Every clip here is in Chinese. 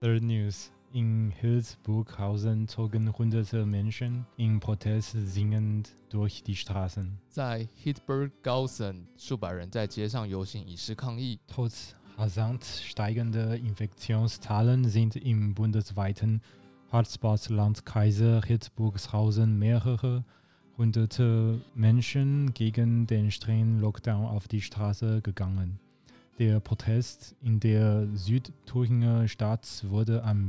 Third news. In Hildburghausen zogen hunderte Menschen in Protest singend durch die Straßen. 在 Hildburghausen 数百人在街上游行以示抗议。Trotz rasant steigender Infektionszahlen sind im bundesweiten Hartz-Bad-Landkreis Hildburghausen mehrere hunderte Menschen gegen den strengen Lockdown auf die Straße gegangen.Der Protest in der Südthüringer Stadt wurde am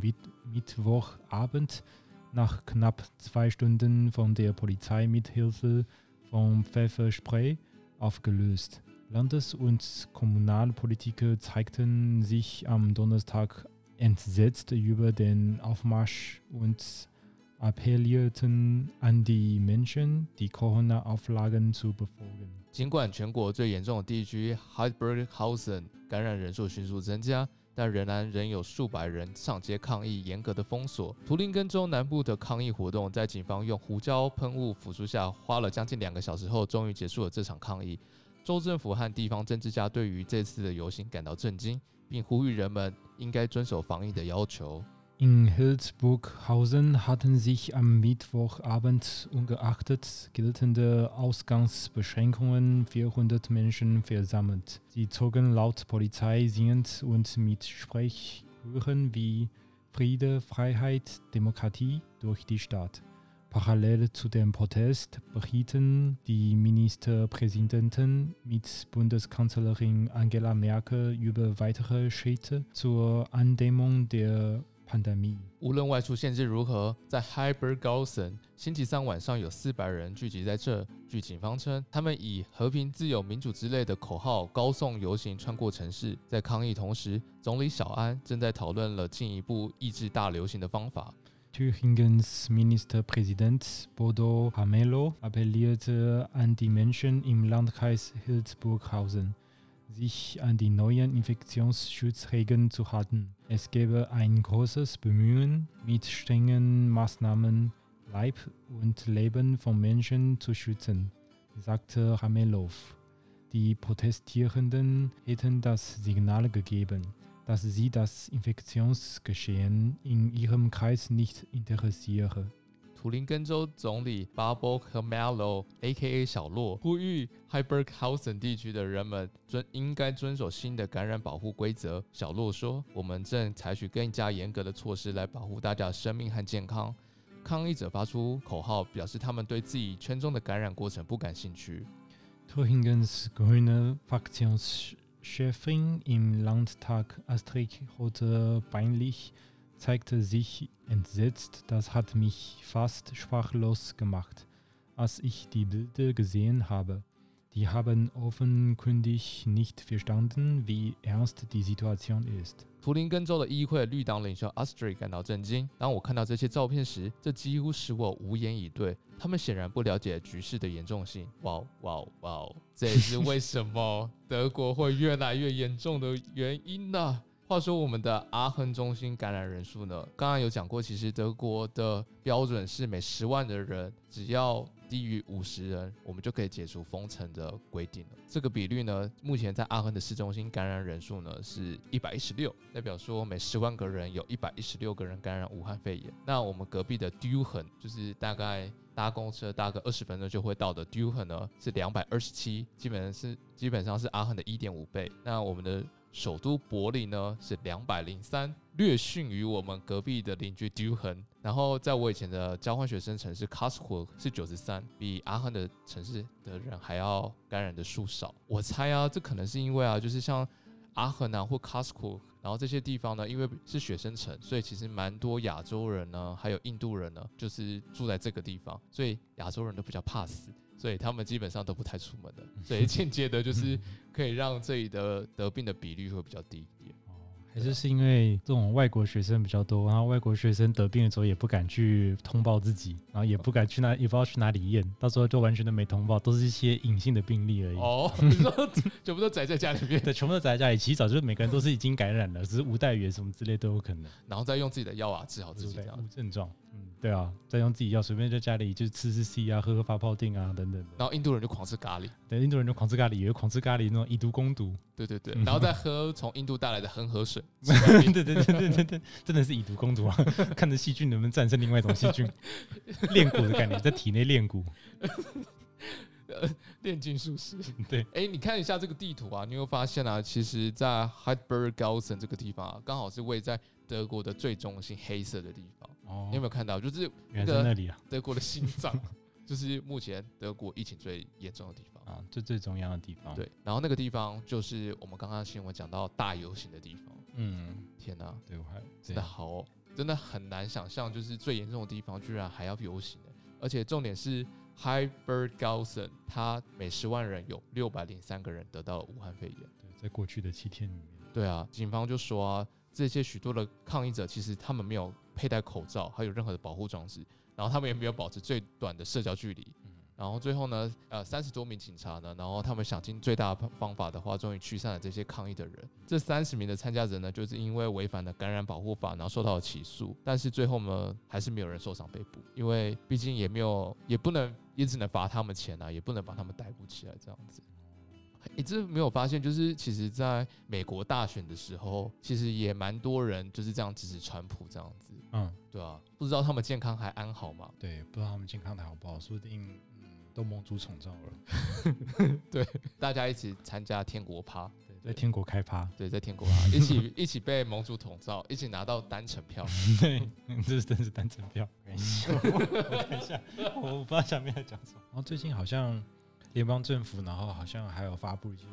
Mittwochabend nach knapp 2 Stunden von der Polizei mit Hilfe von Pfefferspray aufgelöst. Landes- und Kommunalpolitiker zeigten sich am Donnerstag entsetzt über den Aufmarsch und appellierten an die Menschen, die Corona-Auflagen zu befolgen.尽管全国最严重的地区 Heidelberghausen 感染人数迅速增加，但仍有数百人上街抗议严格的封锁。图林根州南部的抗议活动在警方用胡椒喷雾辅助下，花了将近2个小时后，终于结束了这场抗议。州政府和地方政治家对于这次的游行感到震惊，并呼吁人们应该遵守防疫的要求。In Hildburghausen hatten sich am Mittwochabend ungeachtet geltender Ausgangsbeschränkungen 400 Menschen versammelt. Sie zogen laut Polizei singend und mit Sprechchören wie Friede, Freiheit, Demokratie durch die Stadt. Parallel zu dem Protest berieten die Ministerpräsidenten mit Bundeskanzlerin Angela Merkel über weitere Schritte zur Eindämmung der无论外出限制如何，在 Hildburghausen 星期三晚上有400人聚集在这。据警方称，他们以和平、自由、民主之类的口号高颂游行穿过城市。在抗议同时，总理小安正在讨论了进一步抑制大流行的方法。Thüringens Ministerpräsident Bodo Ramelow appellierte an die Menschen im Landkreis Hildburghausen.sich an die neuen Infektionsschutzregeln zu halten. Es gebe ein großes Bemühen, mit strengen Maßnahmen Leib und Leben von Menschen zu schützen, sagte Ramelow. Die Protestierenden hätten das Signal gegeben, dass sie das Infektionsgeschehen in ihrem Kreis nicht interessiere.图林根州总理 Bodo Ramelow a.k.a. 小洛呼吁 Hildburghausen 地区的人们应该遵守新的感染保护规则。小洛说，我们正采取更加严格的措施来保护大家的生命和健康。抗议者发出口号，表示他们对自己圈中的感染过程不感兴趣。Thüringens grüne Fraktionschefin im Landtag Astrid Röttger-Beinlich zeigte sich entsetzt, das hat mich fast sprachlos gemacht, als ich die Bilder gesehen habe. Die haben offenkundig nicht verstanden, wie ernst die Situation ist. 图林根州的议会绿党领袖 Astrid 感到震惊。当我看到这些照片时，这几乎使我无言以对。他们显然不了解局势的严重性。哇哇哇！这也是为什么德国会越来越严重的原因啊。话说我们的阿亨中心感染人数呢，刚刚有讲过，其实德国的标准是每10万的人只要低于50人，我们就可以解除封城的规定了。这个比率呢，目前在阿亨的市中心感染人数呢是116，代表说每10万个人有116个人感染武汉肺炎。那我们隔壁的 Düren 就是大概搭公车搭个20分钟就会到的 Düren 呢是227，基本上是阿亨的 1.5 倍。那我们的首都柏林呢是203，略逊于我们隔壁的邻居 Düren。 然后在我以前的交换学生城市 Karlsruhe 是93，比阿亨的城市的人还要感染的数少。我猜啊，这可能是因为啊，就是像阿亨啊或 Karlsruhe， 然后这些地方呢，因为是学生城，所以其实蛮多亚洲人呢还有印度人呢就是住在这个地方，所以亚洲人都比较怕死，所以他们基本上都不太出门的，所以间接的就是可以让这里的得病的比率会比较低一点。还是是因为这种外国学生比较多，然后外国学生得病的时候也不敢去通报自己，然后也不敢去也不知道去哪里验，到时候就完全都没通报，都是一些隐性的病例而已。哦，你说全部都宅在家里面？对，全部都宅在家里，其实早就每个人都是已经感染了，只是无带源什么之类都有可能。然后再用自己的药啊治好自己，这样无症状。嗯，对啊，再用自己药随便在家里就吃吃 C 啊，喝喝发泡定啊等等。然后印度人就狂吃咖喱，对，印度人就狂吃咖喱，也有狂吃咖喱那种以毒攻毒。对对对，然后再喝从印度带来的恒河水。对对对对对，真的是以毒攻毒啊！看着细菌能不能战胜另外一种细菌，练骨的感觉，在体内练骨。炼金术师，对，哎，你看一下这个地图啊，你会发现啊，其实在 Heidelberghausen 这个地方啊，刚好是位在德国的最中心黑色的地方。哦，你有没有看到？就是那个那里啊，德国的心脏，就是目前德国疫情最严重的地方啊，就最中央的地方。对，然后那个地方就是我们刚刚新闻讲到大游行的地方。嗯，天哪，对，我还真的好、哦，真的很难想象，就是最严重的地方居然还要游行的，而且重点是。Hildburghausen 他每10万人有603个人得到了武汉肺炎。对，在过去的7天里面。对啊，警方就说啊，这些许多的抗议者其实他们没有佩戴口罩，还有任何的保护装置，然后他们也没有保持最短的社交距离。嗯，然后最后呢，30多名警察呢，然后他们想尽最大的方法的话，终于驱散了这些抗议的人。这30名的参加者呢，就是因为违反了感染保护法，然后受到了起诉。但是最后呢，还是没有人受伤被捕，因为毕竟也没有，也不能。也只能罚他们钱啊，也不能把他们逮捕起来这样子。你这没有发现，就是其实在美国大选的时候，其实也蛮多人就是这样支持川普这样子。嗯，对啊，不知道他们健康还安好吗？对，不知道他们健康还好不好，说不定都蒙主宠照了。对，大家一起参加天国趴。在天国开趴，对，在天国趴一起被盟主统召，一起拿到单程票。对，这真是单程票。我等一下，我不知道下面要讲什么。然后最近好像联邦政府，然后好像还有发布一些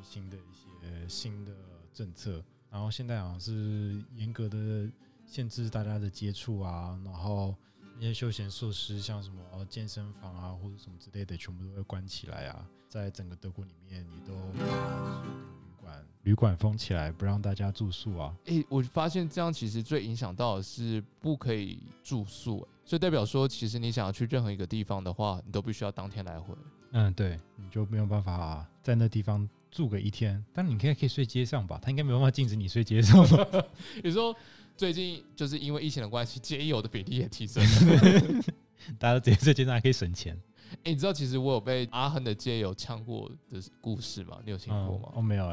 新的政策，然后现在好像是严格的限制大家的接触啊，然后那些休闲设施，像什么健身房啊或者什么之类的，全部都会关起来啊。在整个德国里面，你都旅馆封起来，不让大家住宿啊！我发现这样其实最影响到的是不可以住宿，所以代表说，其实你想要去任何一个地方的话，你都必须要当天来回。嗯，对，你就没有办法在那地方住个1天。但你可以睡街上吧？他应该没有办法禁止你睡街上吧？你说最近就是因为疫情的关系，街友的比例也提升了，大家都直接睡街上还可以省钱。你知道其实我有被阿亨的街友呛过的故事吗？你有听过吗？没有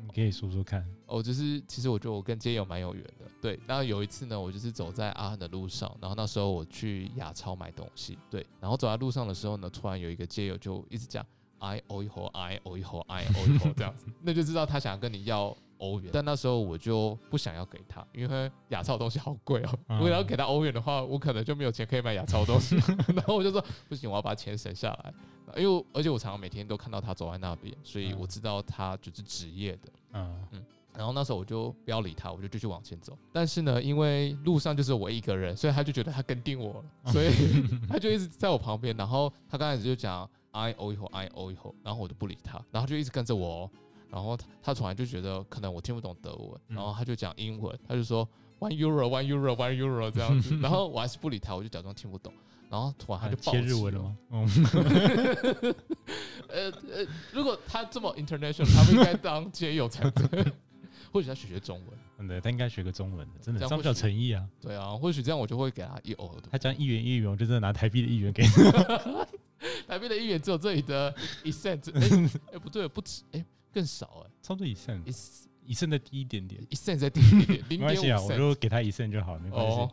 你可以说说看。就是其实我觉得我跟街友蛮有缘的。对，然后有一次呢，我就是走在阿亨的路上，然后那时候我去亚超买东西，对，然后走在路上的时候呢，突然有一个街友就一直讲 I 欧一猴 I 欧一猴 I 欧一猴这样子，那就知道他想跟你要欧元，但那时候我就不想要给他，因为亚超的东西好贵哦。我要给他欧元的话，我可能就没有钱可以买亚超的东西。然后我就说不行，我要把钱省下来。因为而且我常常每天都看到他走在那边，所以我知道他就是职业的。然后那时候我就不要理他，我就继续往前走。但是呢，因为路上就是我一个人，所以他就觉得他跟定我了，所以他就一直在我旁边。然后他刚开始就讲 I 欧一猴 I 欧一猴，然后我就不理他，然后就一直跟着我哦。然后他突然就觉得可能我听不懂德文，然后他就讲英文，他就说 1 euro 1 euro 1 euro 这样子，然后我还是不理他，我就假装听不懂，然后突然他就暴起了。切日文了吗？如果他这么 international， 他们应该当街友才对。或许他学中文，对，他应该学个中文的，真的，这样比较诚意啊。对啊，或许这样我就会给他一欧。他讲1元1元，我就真的拿台币的1元给他。台币的1元只有这里的1 cent， 不对，不止，更少差不多1 cent， 1 cent 再低一点点，1 cent 再低一点点， 0.5 cent 没关系啊，我就给他1 cent 就好，没关系。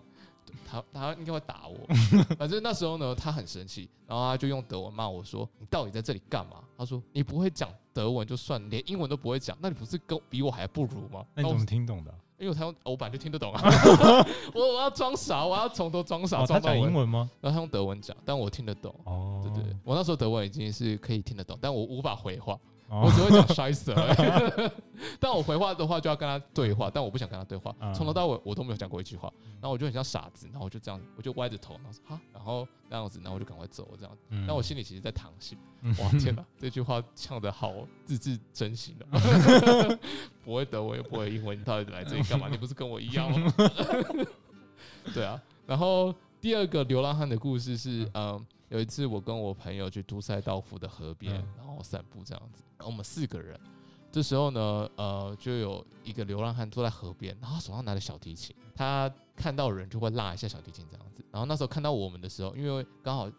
他应该会打我。反正那时候呢，他很生气，然后他就用德文骂我说：“你到底在这里干嘛？”他说：“你不会讲德文就算，你连英文都不会讲，那你不是比我还不如吗？”那你怎么听懂的？因为他用欧版就听得懂啊。我要装傻，我要从头装傻。他讲英文吗？然后他用德文讲，但我听得懂。哦，对对，我那时候德文已经是可以听得懂，但我无法回话。我只会讲摔死了，但我回话的话就要跟他对话，但我不想跟他对话，从头到尾我都没有讲过一句话，然后我就很像傻子，然后我就这样，我就歪着头，然后说哈，然后那样子，然后我就赶快走这样，但我心里其实在淌血，哇天哪，这句话唱得好字字真心的，不会德文又不会英文，你到底来这里干嘛？你不是跟我一样吗？对啊，然后第二个流浪汉的故事是有一次我跟我朋友去杜塞道夫的河边，然后散步这样子，然后我们4个人，这时候呢，就有一个流浪汉坐在河边，然后手上拿着小提琴，他看到人就会拉一下小提琴这样子。然后那时候看到我们的时候，因为刚好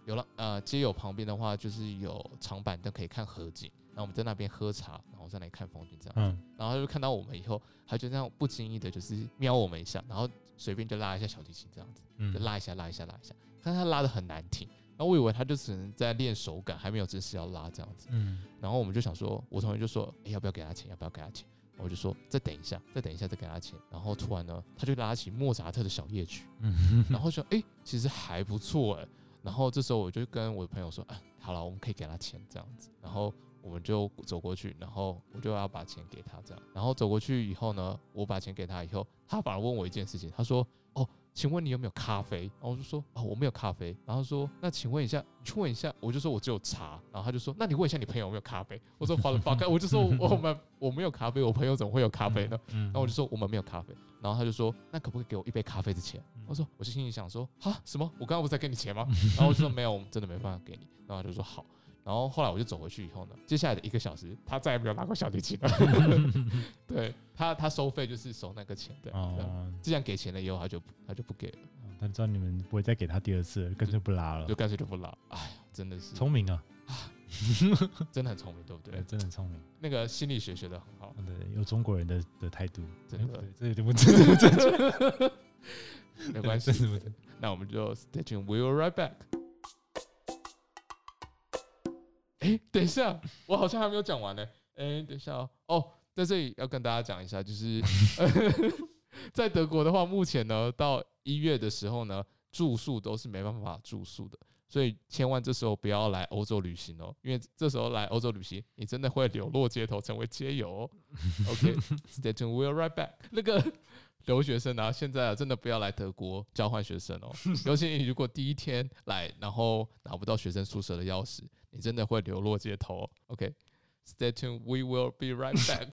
街友旁边的话就是有长板凳可以看河景，然后我们在那边喝茶，然后在那里看风景这样子。然后他就看到我们以后，他就这样不经意的就是瞄我们一下，然后随便就拉一下小提琴这样子，就拉一下，但他拉得很难听。然后我以为他就只能在练手感，还没有正式要拉这样子。然后我们就想说，我同学就说，要不要给他钱？我就说再等一下再给他钱。然后突然呢，他就拉起莫扎特的小夜曲，然后说，其实还不错哎。然后这时候我就跟我的朋友说，好了，我们可以给他钱这样子。然后我们就走过去，然后我就要把钱给他这样。然后走过去以后呢，我把钱给他以后，他反而问我一件事情，他说，请问你有没有咖啡？然后我就说，我没有咖啡。然后说，那请问一下，你去问一下。我就说我只有茶。然后他就说，那你问一下你朋友有没有咖啡。我说What the fuck？ 我就说我没有咖啡，我朋友怎么会有咖啡呢？然后我就说我们没有咖啡。然后他就说，那可不可以给我一杯咖啡的钱？我说，我就心里想说，哈什么？我刚刚不是在给你钱吗？然后我就说没有，我们真的没办法给你。然后他就说好。然后后来我就走回去以后呢，接下来的1个小时，他再也没有拿过小提琴了。对，他收费就是收那个钱，对，这样给钱了以后，他就不给了。他知道你们不会再给他第二次了，干脆不拉了，就干脆就不拉。哎，真的是聪明啊，真的很聪明，对不对？真的很聪明，那个心理学学得很好，对，有中国人的态度，真的，这有点不正确，没关系，那我们就 stay tuned，we will right back。等一下，我好像还没有讲完呢。等一下哦，在这里要跟大家讲一下，就是在德国的话，目前呢到1月的时候呢，住宿都是没办法住宿的，所以千万这时候不要来欧洲旅行哦，因为这时候来欧洲旅行，你真的会流落街头，成为街友哦。OK，stay tuned， we'll right back。那个留学生啊，现在真的不要来德国交换学生哦，尤其你如果第一天来，然后拿不到学生宿舍的钥匙。你真的会流落街头。OK，Stay tuned，we will be right back